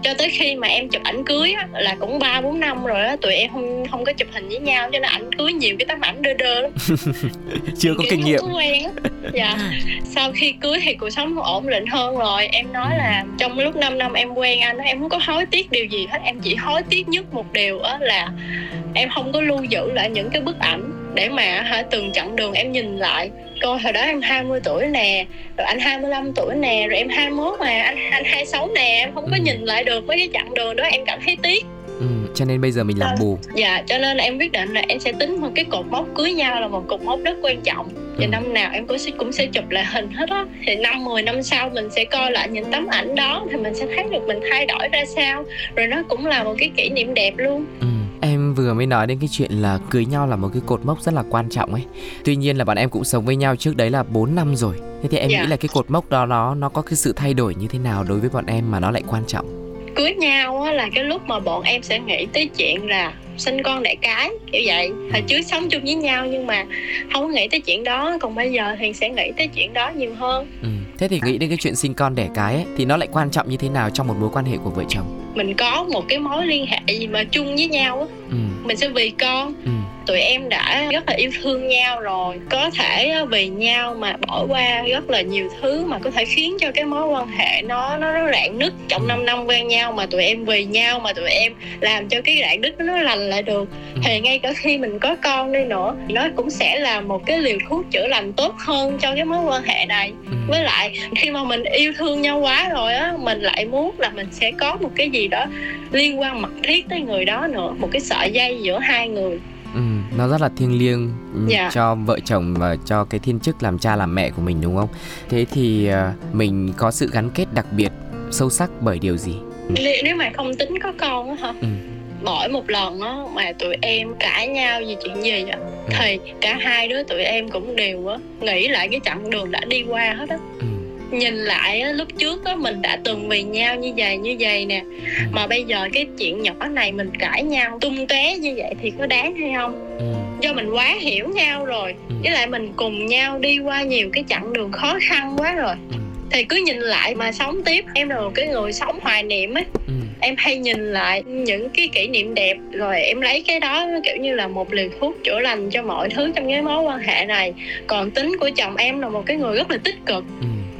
Cho tới khi mà em chụp ảnh cưới á, là cũng 3-4 năm rồi á, tụi em không có chụp hình với nhau, cho nên ảnh cưới nhiều cái tấm ảnh đơ đơ lắm. Chưa có kinh nghiệm. Dạ. Sau khi cưới thì cuộc sống ổn định hơn rồi. Em nói là trong lúc 5 năm em quen anh, em không có hối tiếc điều gì hết. Em chỉ hối tiếc nhất một điều á, là em không có lưu giữ lại những cái bức ảnh để mà từng chặng đường em nhìn lại. Coi hồi đó em 20 tuổi nè, rồi anh 25 tuổi nè, rồi em 21 mà, anh 26 nè. Em không có nhìn lại được mấy cái chặng đường đó, em cảm thấy tiếc. Cho nên bây giờ mình làm bù. Dạ, cho nên là em quyết định là em sẽ tính một cái cột mốc cưới nhau là một cột mốc rất quan trọng. Và năm nào em cũng sẽ chụp lại hình hết á. Thì 5-10 năm sau mình sẽ coi lại những tấm ảnh đó, thì mình sẽ thấy được mình thay đổi ra sao. Rồi nó cũng là một cái kỷ niệm đẹp luôn. Em vừa mới nói đến cái chuyện là cưới nhau là một cái cột mốc rất là quan trọng ấy. Tuy nhiên là bọn em cũng sống với nhau trước đấy là 4 năm rồi. Thế thì em nghĩ là cái cột mốc đó nó có cái sự thay đổi như thế nào đối với bọn em mà nó lại quan trọng? Cưới nhau á, là cái lúc mà bọn em sẽ nghĩ tới chuyện là sinh con đẻ cái kiểu vậy. Hồi trước sống chung với nhau nhưng mà không nghĩ tới chuyện đó, còn bây giờ thì sẽ nghĩ tới chuyện đó nhiều hơn. Thế thì nghĩ đến cái chuyện sinh con đẻ cái ấy, thì nó lại quan trọng như thế nào trong một mối quan hệ của vợ chồng? Mình có một cái mối liên hệ gì mà chung với nhau á, mình sẽ vì con. Tụi em đã rất là yêu thương nhau rồi, có thể vì nhau mà bỏ qua rất là nhiều thứ mà có thể khiến cho cái mối quan hệ nó rạn nứt. Trong 5 năm quen nhau mà tụi em vì nhau mà tụi em làm cho cái rạn nứt nó lành lại được. Thì ngay cả khi mình có con đi nữa, nó cũng sẽ là một cái liều thuốc chữa lành tốt hơn cho cái mối quan hệ này. Với lại khi mà mình yêu thương nhau quá rồi á, mình lại muốn là mình sẽ có một cái gì đó liên quan mật thiết tới người đó nữa, một cái sợi dây giữa hai người. Nó rất là thiêng liêng cho vợ chồng và cho cái thiên chức làm cha làm mẹ của mình đúng không? Thế thì mình có sự gắn kết đặc biệt sâu sắc bởi điều gì? Nếu mà không tính có con á hả? Mỗi một lần á mà tụi em cãi nhau vì chuyện gì á, thì cả hai đứa tụi em cũng đều á nghĩ lại cái chặng đường đã đi qua hết á. Nhìn lại á, lúc trước á, mình đã từng vì nhau như vậy nè, mà bây giờ cái chuyện nhỏ này mình cãi nhau tung tóe như vậy thì có đáng hay không? Do mình quá hiểu nhau rồi, với lại mình cùng nhau đi qua nhiều cái chặng đường khó khăn quá rồi, thì cứ nhìn lại mà sống tiếp. Em là một cái người sống hoài niệm ấy. Em hay nhìn lại những cái kỷ niệm đẹp, rồi em lấy cái đó kiểu như là một liều thuốc chữa lành cho mọi thứ trong cái mối quan hệ này. Còn tính của chồng em là một cái người rất là tích cực.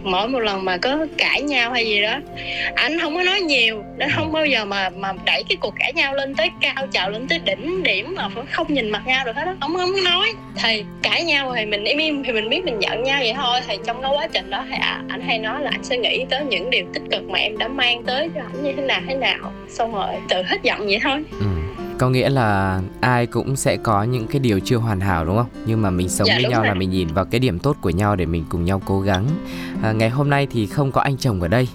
Mỗi một lần mà có cãi nhau hay gì đó, anh không có nói nhiều, nên không bao giờ mà đẩy cái cuộc cãi nhau lên tới cao trào, lên tới đỉnh điểm mà không nhìn mặt nhau được hết á. Không nói. Thì cãi nhau thì mình im thì mình biết mình giận nhau vậy thôi. Thì trong cái quá trình đó thì anh hay nói là anh sẽ nghĩ tới những điều tích cực mà em đã mang tới cho ảnh như thế nào, xong rồi tự hết giận vậy thôi. Có nghĩa là ai cũng sẽ có những cái điều chưa hoàn hảo đúng không? Nhưng mà mình sống với nhau là mình nhìn vào cái điểm tốt của nhau để mình cùng nhau cố gắng. Ngày hôm nay thì không có anh chồng ở đây,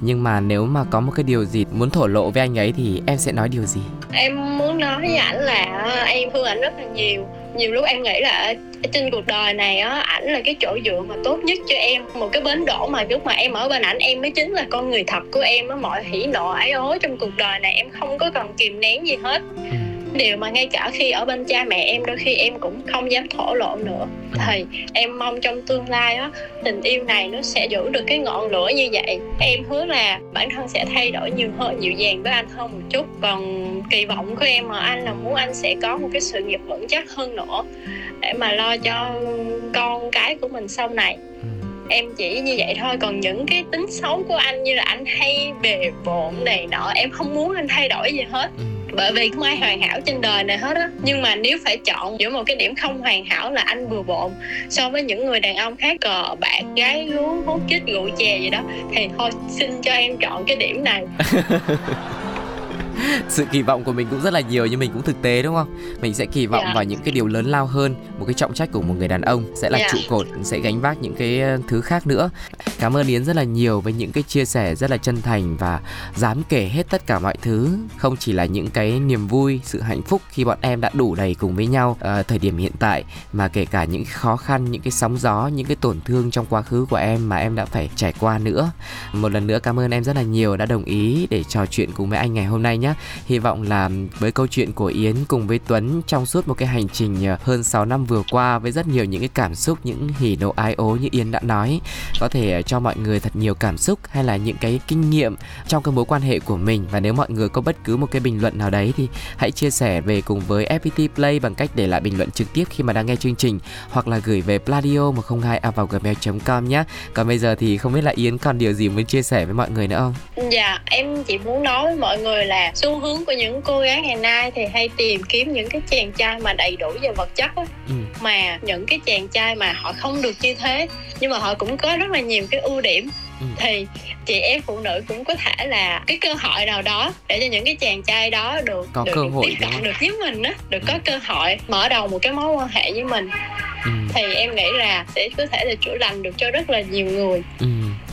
nhưng mà nếu mà có một cái điều gì muốn thổ lộ với anh ấy thì em sẽ nói điều gì? Em muốn nói với ảnh là em thương ảnh rất là nhiều. Nhiều lúc em nghĩ là trên cuộc đời này á, ảnh là cái chỗ dựa mà tốt nhất cho em, một cái bến đỗ mà lúc mà em ở bên ảnh, em mới chính là con người thật của em á. Mọi hỉ nộ ái ố trong cuộc đời này em không có cần kìm nén gì hết. Điều mà ngay cả khi ở bên cha mẹ em, đôi khi em cũng không dám thổ lộ nữa. Thì em mong trong tương lai á, tình yêu này nó sẽ giữ được cái ngọn lửa như vậy. Em hứa là bản thân sẽ thay đổi nhiều hơn, dịu dàng với anh hơn một chút. Còn kỳ vọng của em mà anh là muốn anh sẽ có một cái sự nghiệp vững chắc hơn nữa, để mà lo cho con cái của mình sau này. Em chỉ như vậy thôi. Còn những cái tính xấu của anh, như là anh hay bề bộn này nọ, em không muốn anh thay đổi gì hết. Bởi vì không ai hoàn hảo trên đời này hết á. Nhưng mà nếu phải chọn giữa một cái điểm không hoàn hảo là anh bừa bộn so với những người đàn ông khác, cờ bạc, gái gú, hút chích, rượu chè gì đó, thì thôi xin cho em chọn cái điểm này. Sự kỳ vọng của mình cũng rất là nhiều nhưng mình cũng thực tế đúng không? Mình sẽ kỳ vọng vào những cái điều lớn lao hơn. Một cái trọng trách của một người đàn ông sẽ là trụ cột, sẽ gánh vác những cái thứ khác nữa. Cảm ơn Yến rất là nhiều với những cái chia sẻ rất là chân thành và dám kể hết tất cả mọi thứ. Không chỉ là những cái niềm vui, sự hạnh phúc khi bọn em đã đủ đầy cùng với nhau thời điểm hiện tại, mà kể cả những khó khăn, những cái sóng gió, những cái tổn thương trong quá khứ của em mà em đã phải trải qua nữa. Một lần nữa cảm ơn em rất là nhiều đã đồng ý để trò chuyện cùng với anh ngày hôm nay nhé. Hy vọng là với câu chuyện của Yến cùng với Tuấn trong suốt một cái hành trình hơn 6 năm vừa qua, với rất nhiều những cái cảm xúc, những hỉ nộ ái ố như Yến đã nói, có thể cho mọi người thật nhiều cảm xúc hay là những cái kinh nghiệm trong cái mối quan hệ của mình. Và nếu mọi người có bất cứ một cái bình luận nào đấy thì hãy chia sẻ về cùng với FPT Play bằng cách để lại bình luận trực tiếp khi mà đang nghe chương trình, hoặc là gửi về Pladio 102a@gmail.com nhé. Còn bây giờ thì không biết là Yến còn điều gì muốn chia sẻ với mọi người nữa không? Dạ, em chỉ muốn nói với mọi người là xu hướng của những cô gái ngày nay thì hay tìm kiếm những cái chàng trai mà đầy đủ về vật chất ấy. Mà những cái chàng trai mà họ không được như thế nhưng mà họ cũng có rất là nhiều cái ưu điểm. Thì chị em phụ nữ cũng có thể là cái cơ hội nào đó để cho những cái chàng trai đó được tiếp cận được với mình á, được có cơ hội mở đầu một cái mối quan hệ với mình. Thì em nghĩ là sẽ có thể là chữa lành được cho rất là nhiều người.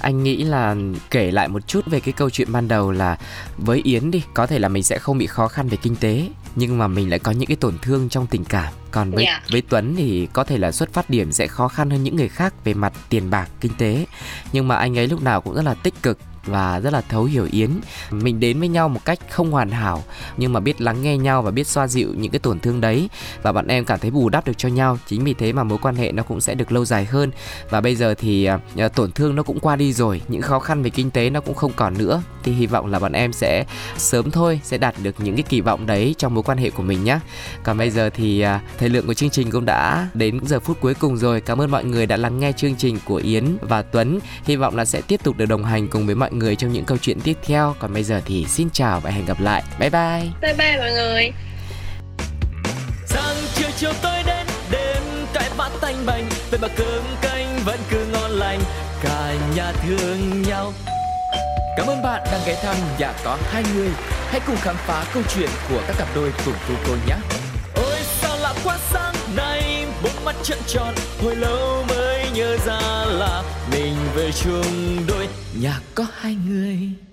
Anh nghĩ là kể lại một chút về cái câu chuyện ban đầu là với Yến đi, có thể là mình sẽ không bị khó khăn về kinh tế nhưng mà mình lại có những cái tổn thương trong tình cảm. Còn với Tuấn thì có thể là xuất phát điểm sẽ khó khăn hơn những người khác về mặt tiền bạc, kinh tế, nhưng mà anh ấy lúc nào cũng rất là tích cực và rất là thấu hiểu Yến. Mình đến với nhau một cách không hoàn hảo nhưng mà biết lắng nghe nhau và biết xoa dịu những cái tổn thương đấy, và bọn em cảm thấy bù đắp được cho nhau. Chính vì thế mà mối quan hệ nó cũng sẽ được lâu dài hơn. Và bây giờ thì tổn thương nó cũng qua đi rồi, những khó khăn về kinh tế nó cũng không còn nữa. Thì hy vọng là bọn em sẽ sớm thôi sẽ đạt được những cái kỳ vọng đấy trong mối quan hệ của mình nhé. Còn bây giờ thì thời lượng của chương trình cũng đã đến giờ phút cuối cùng rồi. Cảm ơn mọi người đã lắng nghe chương trình của Yến và Tuấn. Hy vọng là sẽ tiếp tục được đồng hành cùng với mọi người trong những câu chuyện tiếp theo. Còn bây giờ thì xin chào và hẹn gặp lại. Bye bye. Bye bye mọi người. Sáng chiều tối đến đêm cái bát tanh bành, về mà cơm canh vẫn cứ ngon lành, cả nhà thương nhau. Cảm ơn bạn đang ghé thăm Nhà Có Hai Người. Hãy cùng khám phá câu chuyện của các cặp đôi cùng Tuco nhé. Ôi sao lạ quá, sáng nay bốn mắt trợn tròn, hồi lâu mới nhớ ra là mình về chung đôi. Nhà có hai người.